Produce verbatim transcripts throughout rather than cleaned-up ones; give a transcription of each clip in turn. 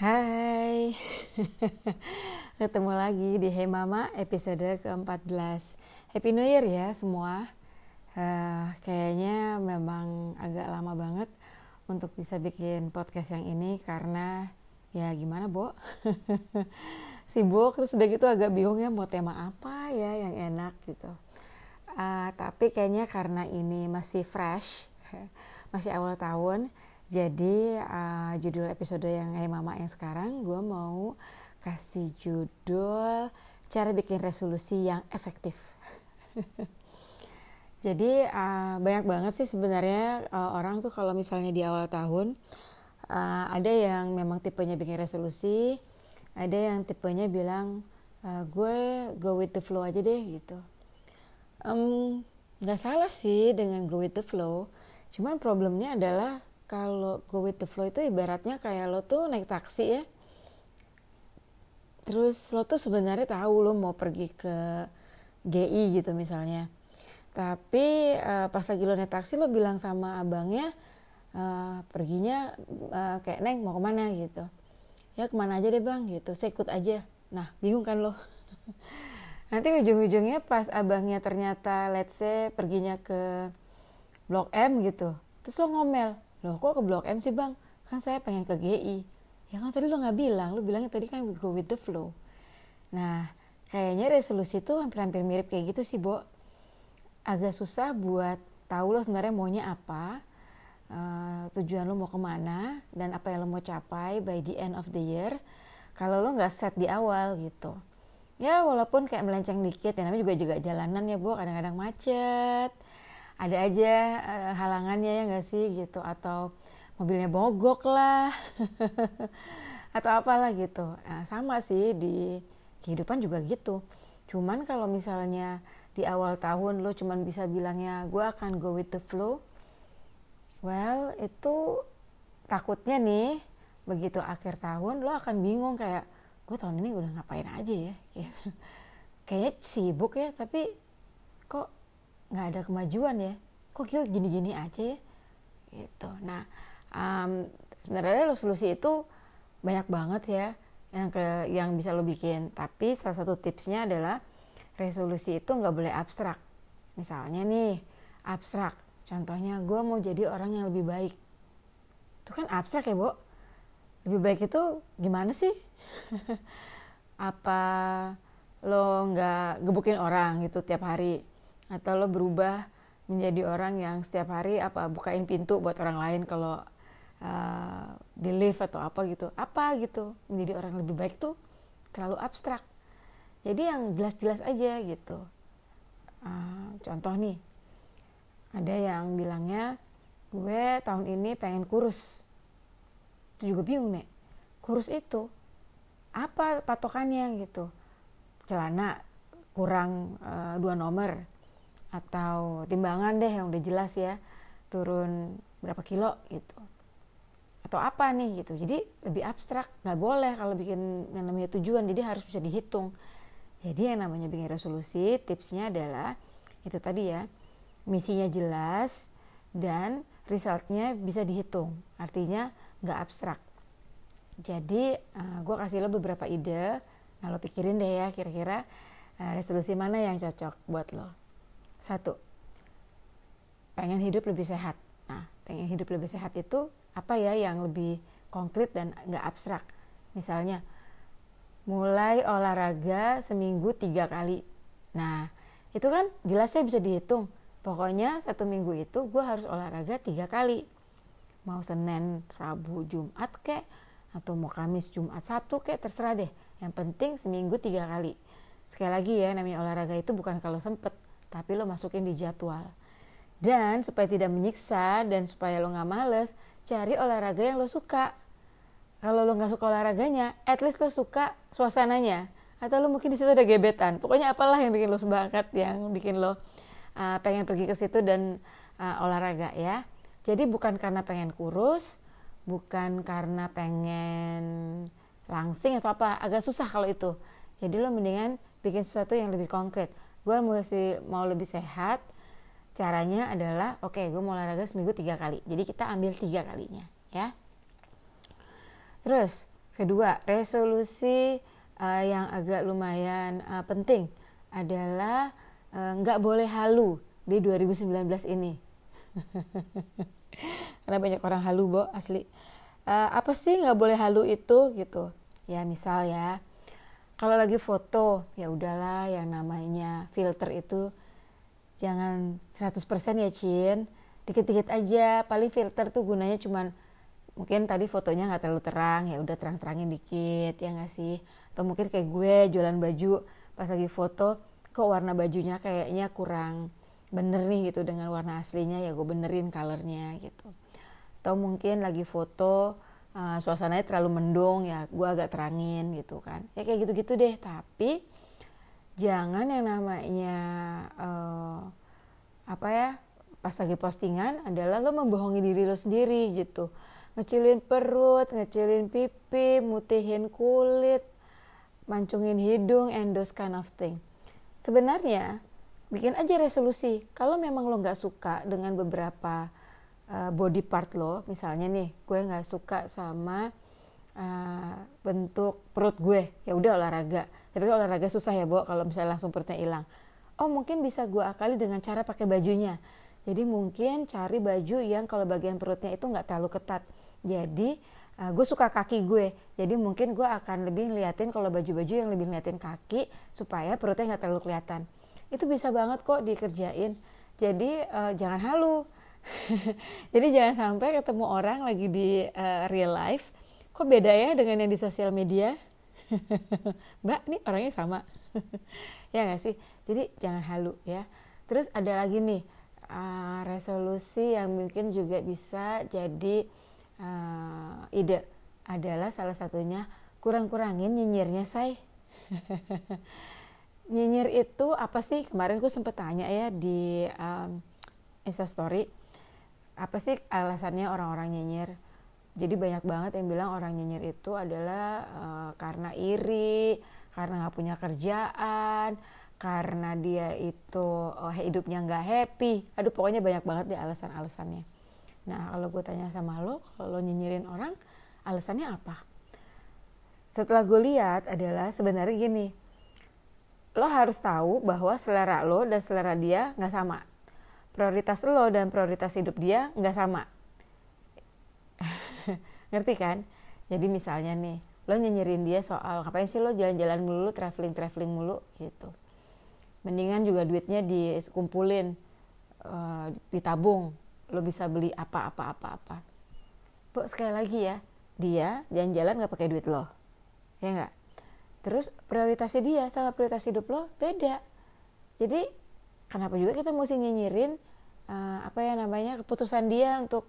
Hai, ketemu lagi di Hey Mama episode keempat belas. Happy New Year ya semua. uh, Kayaknya memang agak lama banget untuk bisa bikin podcast yang ini, karena ya gimana Bo, sibuk terus udah gitu agak bingung ya mau tema apa ya yang enak gitu. uh, Tapi kayaknya karena ini masih fresh, masih awal tahun, jadi uh, judul episode yang Hey Mama yang sekarang gue mau kasih judul cara bikin resolusi yang efektif. Jadi uh, banyak banget sih sebenarnya uh, orang tuh kalau misalnya di awal tahun, uh, ada yang memang tipenya bikin resolusi, ada yang tipenya bilang uh, gue go with the flow aja deh gitu. Um, gak salah sih dengan go with the flow, cuman problemnya adalah kalau go with the flow itu ibaratnya kayak lo tuh naik taksi ya. Terus lo tuh sebenarnya tahu lo mau pergi ke G I gitu misalnya. Tapi uh, pas lagi lo naik taksi lo bilang sama abangnya, uh, perginya uh, kayak neng mau kemana gitu. Ya kemana aja deh bang gitu, saya ikut aja. Nah bingung kan lo. Nanti ujung-ujungnya pas abangnya ternyata let's say perginya ke Blok M gitu. Terus lo ngomel. Loh kok ke Blok M sih bang? Kan saya pengen ke G I. Ya kan tadi lo gak bilang, lo bilangnya tadi kan go with the flow. Nah kayaknya resolusi itu hampir-hampir mirip kayak gitu sih Bo. Agak susah buat tahu lo sebenarnya maunya apa, uh, tujuan lo mau kemana, dan apa yang lo mau capai by the end of the year kalau lo gak set di awal gitu. Ya walaupun kayak melenceng dikit ya, namanya juga juga jalanan ya Bo, kadang-kadang macet, ada aja uh, halangannya ya nggak sih gitu, atau mobilnya mogok lah atau apalah gitu. Nah, sama sih di kehidupan juga gitu. Cuman kalau misalnya di awal tahun lo cuman bisa bilangnya gue akan go with the flow, well itu takutnya nih begitu akhir tahun lo akan bingung kayak gue tahun ini udah ngapain aja ya gitu. Kayaknya sibuk ya tapi kok nggak ada kemajuan ya, kok gue gini-gini aja ya gitu. Nah um, sebenarnya resolusi itu banyak banget ya yang ke, yang bisa lo bikin, tapi salah satu tipsnya adalah resolusi itu nggak boleh abstrak. Misalnya nih abstrak, contohnya gue mau jadi orang yang lebih baik, itu kan abstrak ya Bo. Lebih baik itu gimana sih? Apa lo nggak gebukin orang gitu tiap hari? Atau lo berubah menjadi orang yang setiap hari apa bukain pintu buat orang lain kalau uh, di lift atau apa gitu. Apa gitu, menjadi orang lebih baik tuh terlalu abstrak. Jadi yang jelas-jelas aja gitu. Uh, contoh nih, ada yang bilangnya gue tahun ini pengen kurus. Itu juga bingung nih, kurus itu apa patokannya gitu. Celana kurang uh, dua nomor, atau timbangan deh yang udah jelas ya turun berapa kilo gitu, atau apa nih gitu. Jadi lebih abstrak, nggak boleh kalau bikin yang namanya tujuan, jadi harus bisa dihitung. Jadi yang namanya bikin resolusi, tipsnya adalah itu tadi ya, misinya jelas dan resultnya bisa dihitung, artinya nggak abstrak. Jadi uh, gue kasih lo beberapa ide, nah lo pikirin deh ya kira-kira uh, resolusi mana yang cocok buat lo. Satu, pengen hidup lebih sehat. Nah, pengen hidup lebih sehat itu apa ya yang lebih konkret dan gak abstrak? Misalnya, mulai olahraga seminggu tiga kali. Nah, itu kan jelasnya bisa dihitung. Pokoknya satu minggu itu gue harus olahraga tiga kali. Mau Senin, Rabu, Jumat kek, atau mau Kamis, Jumat, Sabtu kek, terserah deh. Yang penting seminggu tiga kali. Sekali lagi ya, namanya olahraga itu bukan kalau sempet, tapi lo masukin di jadwal. Dan supaya tidak menyiksa dan supaya lo gak males, cari olahraga yang lo suka. Kalau lo gak suka olahraganya, at least lo suka suasananya, atau lo mungkin di situ ada gebetan. Pokoknya apalah yang bikin lo semangat, yang bikin lo uh, pengen pergi ke situ dan uh, olahraga ya. Jadi bukan karena pengen kurus, bukan karena pengen langsing atau apa, agak susah kalau itu. Jadi lo mendingan bikin sesuatu yang lebih konkret. Gue mau lebih sehat, caranya adalah oke okay, gue mau olahraga seminggu tiga kali. Jadi kita ambil tiga kalinya ya. Terus Kedua, resolusi uh, yang agak lumayan uh, penting adalah uh, nggak boleh halu di dua ribu sembilan belas ini. Karena banyak orang halu, Bo, asli. Uh, apa sih nggak boleh halu itu gitu? Ya misal ya, kalau lagi foto, ya udahlah yang namanya filter itu jangan seratus persen ya, Cin. Dikit-dikit aja, paling filter tuh gunanya cuman mungkin tadi fotonya nggak terlalu terang, ya udah terang-terangin dikit, ya nggak sih? Atau mungkin kayak gue jualan baju, pas lagi foto kok warna bajunya kayaknya kurang bener nih gitu dengan warna aslinya, ya gue benerin colornya gitu. Atau mungkin lagi foto uh, suasananya terlalu mendung, ya gue agak terangin gitu kan. Ya kayak gitu-gitu deh, tapi jangan yang namanya uh, apa ya, pas lagi postingan adalah lo membohongi diri lo sendiri gitu. Ngecilin perut, ngecilin pipi, mutihin kulit, mancungin hidung, and those kind of thing. Sebenarnya, bikin aja resolusi. Kalau memang lo nggak suka dengan beberapa uh, body part lo, misalnya nih, gue nggak suka sama uh, bentuk perut gue, ya udah olahraga. Tapi kalau olahraga susah ya, Bo, kalau misalnya langsung perutnya hilang. Oh, mungkin bisa gue akali dengan cara pakai bajunya. Jadi mungkin cari baju yang kalau bagian perutnya itu nggak terlalu ketat. Jadi uh, gue suka kaki gue. Jadi mungkin gue akan lebih ngeliatin kalau baju-baju yang lebih ngeliatin kaki supaya perutnya nggak terlalu kelihatan. Itu bisa banget kok dikerjain. Jadi uh, jangan halu. Jadi jangan sampai ketemu orang lagi di uh, real life. Kok beda ya dengan yang di sosial media? Mbak, nih orangnya sama. Ya nggak sih? Jadi jangan halu ya. Terus ada lagi nih. Uh, resolusi yang mungkin juga bisa jadi uh, ide adalah salah satunya kurang-kurangin nyinyirnya, say. Nyinyir itu apa sih? Kemarin gue sempet tanya ya di um, Instastory, apa sih alasannya orang-orang nyinyir? Jadi banyak banget yang bilang orang nyinyir itu adalah uh, karena iri, karena gak punya kerjaan, karena dia itu oh, hidupnya nggak happy. Aduh, pokoknya banyak banget deh alasan-alasannya. Nah, kalau gue tanya sama lo, kalau lo nyinyirin orang, alasannya apa? Setelah gue lihat adalah sebenarnya gini, lo harus tahu bahwa selera lo dan selera dia nggak sama. Prioritas lo dan prioritas hidup dia nggak sama. Ngerti kan? Jadi misalnya nih, lo nyinyirin dia soal, ngapain sih lo jalan-jalan mulu, traveling-traveling mulu gitu. Mendingan juga duitnya dikumpulin, uh, ditabung, lo bisa beli apa-apa-apa-apa. Bo, sekali lagi ya, dia jalan-jalan gak pakai duit lo, ya gak? Terus prioritasnya dia sama prioritas hidup lo beda. Jadi kenapa juga kita mesti nyinyirin uh, apa ya namanya, keputusan dia untuk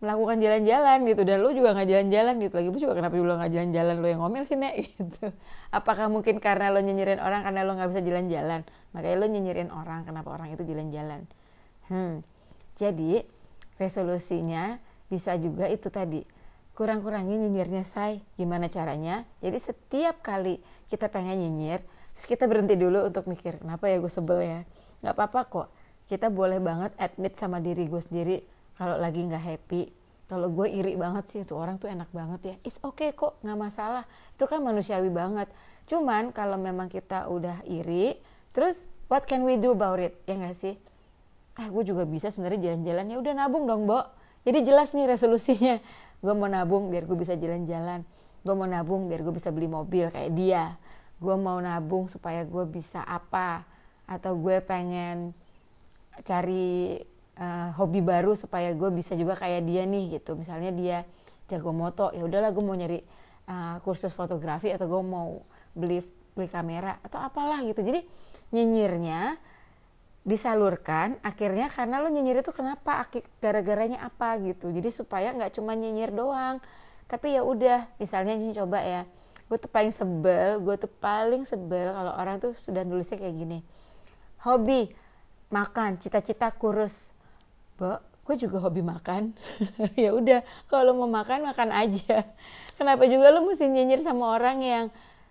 melakukan jalan-jalan gitu, dan lo juga gak jalan-jalan gitu. Lagi pun juga kenapa lo gak jalan-jalan, lo yang ngomel sih, Nek, gitu. Apakah mungkin karena lo nyinyirin orang karena lo gak bisa jalan-jalan, makanya lo nyinyirin orang kenapa orang itu jalan-jalan. hmm. Jadi resolusinya bisa juga itu tadi, kurang-kurangi nyinyirnya, say. Gimana caranya? Jadi setiap kali kita pengen nyinyir, terus kita berhenti dulu untuk mikir, kenapa ya gue sebel ya? Gak apa-apa kok, kita boleh banget admit sama diri gue sendiri kalau lagi nggak happy, kalau gue iri banget sih, itu orang tuh enak banget ya. It's okay kok, nggak masalah. Itu kan manusiawi banget. Cuman kalau memang kita udah iri, terus what can we do about it? Ya nggak sih? Ah, gue juga bisa sebenarnya jalan-jalan. Ya udah nabung dong, Bo. Jadi jelas nih resolusinya. Gue mau nabung biar gue bisa jalan-jalan. Gue mau nabung biar gue bisa beli mobil kayak dia. Gue mau nabung supaya gue bisa apa? Atau gue pengen cari Uh, hobi baru supaya gue bisa juga kayak dia nih gitu. Misalnya dia jago moto, ya udahlah gue mau nyari uh, kursus fotografi, atau gue mau beli beli kamera atau apalah gitu. Jadi nyinyirnya disalurkan akhirnya, karena lo nyinyir itu kenapa, gara-garanya apa gitu. Jadi supaya nggak cuma nyinyir doang, tapi ya udah misalnya coba ya, gue tuh paling sebel gue tuh paling sebel kalau orang tuh sudah nulisnya kayak gini, hobi makan, cita-cita kurus. Bo, gue juga hobi makan. Ya udah, kalau mau makan, makan aja. Kenapa juga lo mesti nyinyir sama orang yang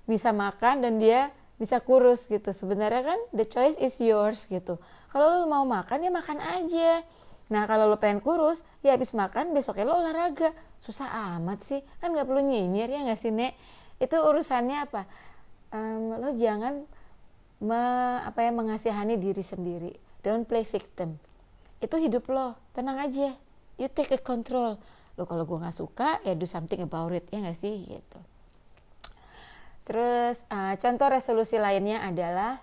bisa makan dan dia bisa kurus gitu? Sebenarnya kan the choice is yours gitu. Kalau lo mau makan, ya makan aja. Nah kalau lo pengen kurus, ya habis makan besoknya lo olahraga. Susah amat sih, kan gak perlu nyinyir ya gak sih Nek? Itu urusannya apa? Um, lo jangan me, apa ya, mengasihani diri sendiri. Don't play victim. Itu hidup lo, tenang aja. You take a control. Lo kalau gue gak suka, ya do something about it, ya gak sih? Gitu. Terus uh, contoh resolusi lainnya adalah,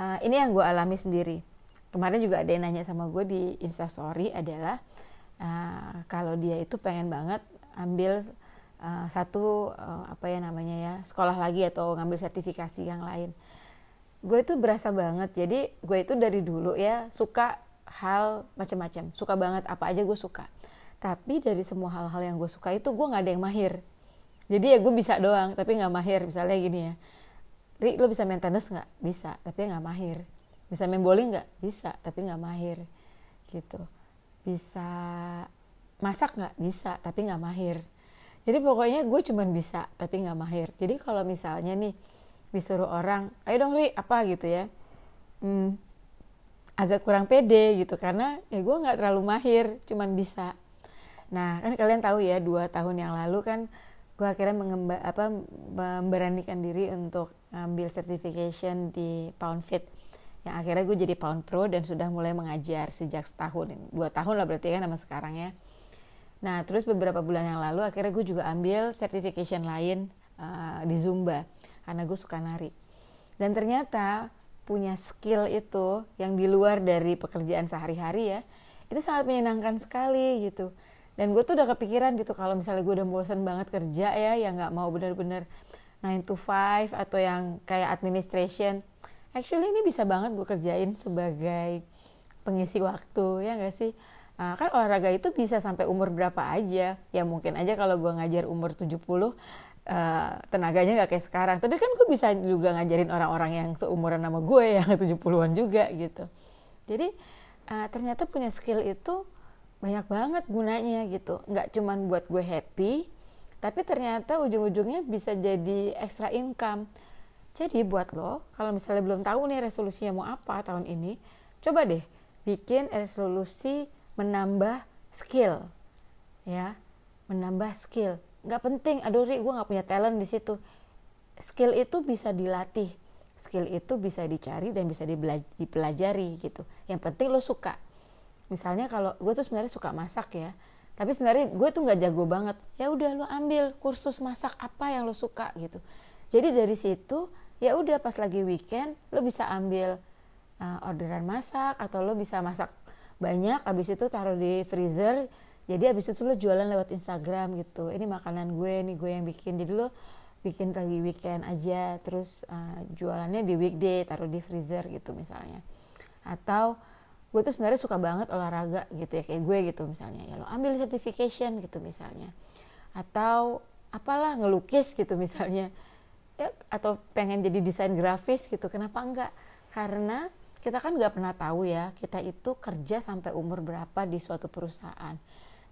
uh, ini yang gue alami sendiri. Kemarin juga ada yang nanya sama gue di Instastory adalah uh, kalau dia itu pengen banget ambil uh, satu uh, apa ya namanya ya sekolah lagi atau ngambil sertifikasi yang lain. Gue itu berasa banget. Jadi gue itu dari dulu ya suka hal macam-macam. Suka banget apa aja gue suka. Tapi dari semua hal-hal yang gue suka itu gue nggak ada yang mahir. Jadi ya gue bisa doang tapi nggak mahir. Misalnya gini ya, Ri, lo bisa main tenis nggak? Bisa tapi nggak mahir. Bisa main bowling nggak? Bisa tapi nggak mahir gitu. Bisa masak nggak? Bisa tapi nggak mahir. Jadi pokoknya gue cuman bisa tapi nggak mahir. Jadi kalau misalnya nih disuruh orang, ayo dong Ri apa gitu ya, hmm, agak kurang pede gitu karena ya gue nggak terlalu mahir, cuman bisa. Nah kan kalian tahu ya dua tahun yang lalu kan gue akhirnya mengemba, apa, memberanikan diri untuk ambil certification di Pound Fit. Yang akhirnya gue jadi Pound Pro dan sudah mulai mengajar sejak setahun, dua tahun lah berarti kan sama sekarang ya. Nah terus beberapa bulan yang lalu akhirnya gue juga ambil certification lain uh, di Zumba karena gue suka nari. Dan ternyata punya skill itu yang di luar dari pekerjaan sehari-hari ya, itu sangat menyenangkan sekali gitu. Dan gue tuh udah kepikiran gitu kalau misalnya gue udah bosan banget kerja ya, yang gak mau benar-benar nine to five atau yang kayak administration. Actually ini bisa banget gue kerjain sebagai pengisi waktu, ya gak sih? Nah, kan olahraga itu bisa sampai umur berapa aja. Ya mungkin aja kalau gue ngajar umur tujuh puluh, uh, tenaganya gak kayak sekarang. Tapi kan gue bisa juga ngajarin orang-orang yang seumuran sama gue, yang tujuh puluhan juga gitu. Jadi uh, ternyata punya skill itu banyak banget gunanya gitu. Gak cuma buat gue happy, tapi ternyata ujung-ujungnya bisa jadi extra income. Jadi buat lo, kalau misalnya belum tahu nih resolusinya mau apa tahun ini, coba deh bikin resolusi menambah skill, ya, menambah skill. Gak penting, aduh Ri, gue gak punya talent di situ. Skill itu bisa dilatih, skill itu bisa dicari dan bisa dipelajari gitu. Yang penting lo suka. Misalnya kalau gue tuh sebenarnya suka masak ya, tapi sebenarnya gue tuh gak jago banget. Ya udah lo ambil kursus masak apa yang lo suka gitu. Jadi dari situ ya udah pas lagi weekend lo bisa ambil uh, orderan masak atau lo bisa masak banyak habis itu taruh di freezer. Jadi habis itu lo jualan lewat Instagram gitu. Ini makanan gue nih, gue yang bikin. Jadi lo bikin lagi weekend aja terus uh, jualannya di weekday, taruh di freezer gitu misalnya. Atau gue tuh sebenarnya suka banget olahraga gitu ya kayak gue gitu misalnya. Ya lo ambil certification gitu misalnya. Atau apalah ngelukis gitu misalnya. Ya, atau pengen jadi desain grafis gitu, kenapa enggak? Karena kita kan nggak pernah tahu ya kita itu kerja sampai umur berapa di suatu perusahaan.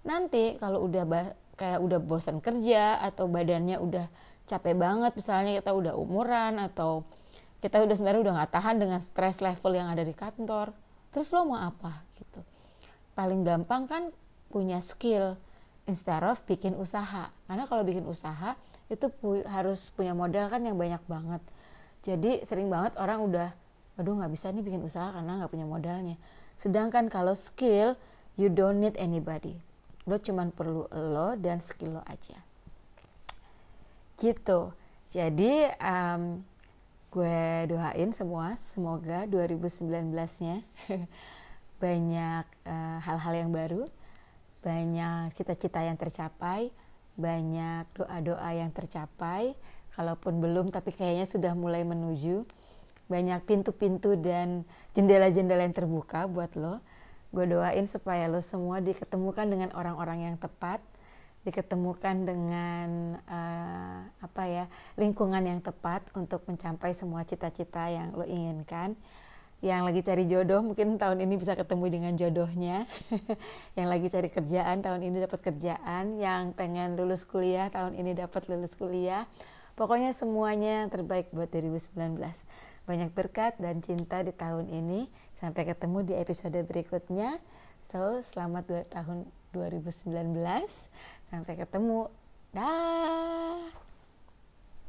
Nanti kalau udah bah- kayak udah bosan kerja atau badannya udah capek banget, misalnya kita udah umuran atau kita udah sebenarnya udah nggak tahan dengan stress level yang ada di kantor, terus lo mau apa gitu? Paling gampang kan punya skill instead of bikin usaha, karena kalau bikin usaha itu pu- harus punya modal kan yang banyak banget. Jadi sering banget orang udah, aduh nggak bisa nih bikin usaha karena nggak punya modalnya. Sedangkan kalau skill, you don't need anybody. Lo cuman perlu lo dan skill lo aja. Gitu. Jadi um, gue doain semua, semoga dua ribu sembilan belas-nya banyak uh, hal-hal yang baru, banyak cita-cita yang tercapai, banyak doa-doa yang tercapai, kalaupun belum tapi kayaknya sudah mulai menuju, banyak pintu-pintu dan jendela-jendela yang terbuka buat lo. Gue doain supaya lo semua diketemukan dengan orang-orang yang tepat, diketemukan dengan uh, apa ya lingkungan yang tepat untuk mencapai semua cita-cita yang lo inginkan. Yang lagi cari jodoh mungkin tahun ini bisa ketemu dengan jodohnya. Yang lagi cari kerjaan tahun ini dapat kerjaan. Yang pengen lulus kuliah tahun ini dapat lulus kuliah. Pokoknya semuanya terbaik buat dua ribu sembilan belas. Banyak berkat dan cinta di tahun ini. Sampai ketemu di episode berikutnya. So, selamat tahun dua ribu sembilan belas. Sampai ketemu. Dah.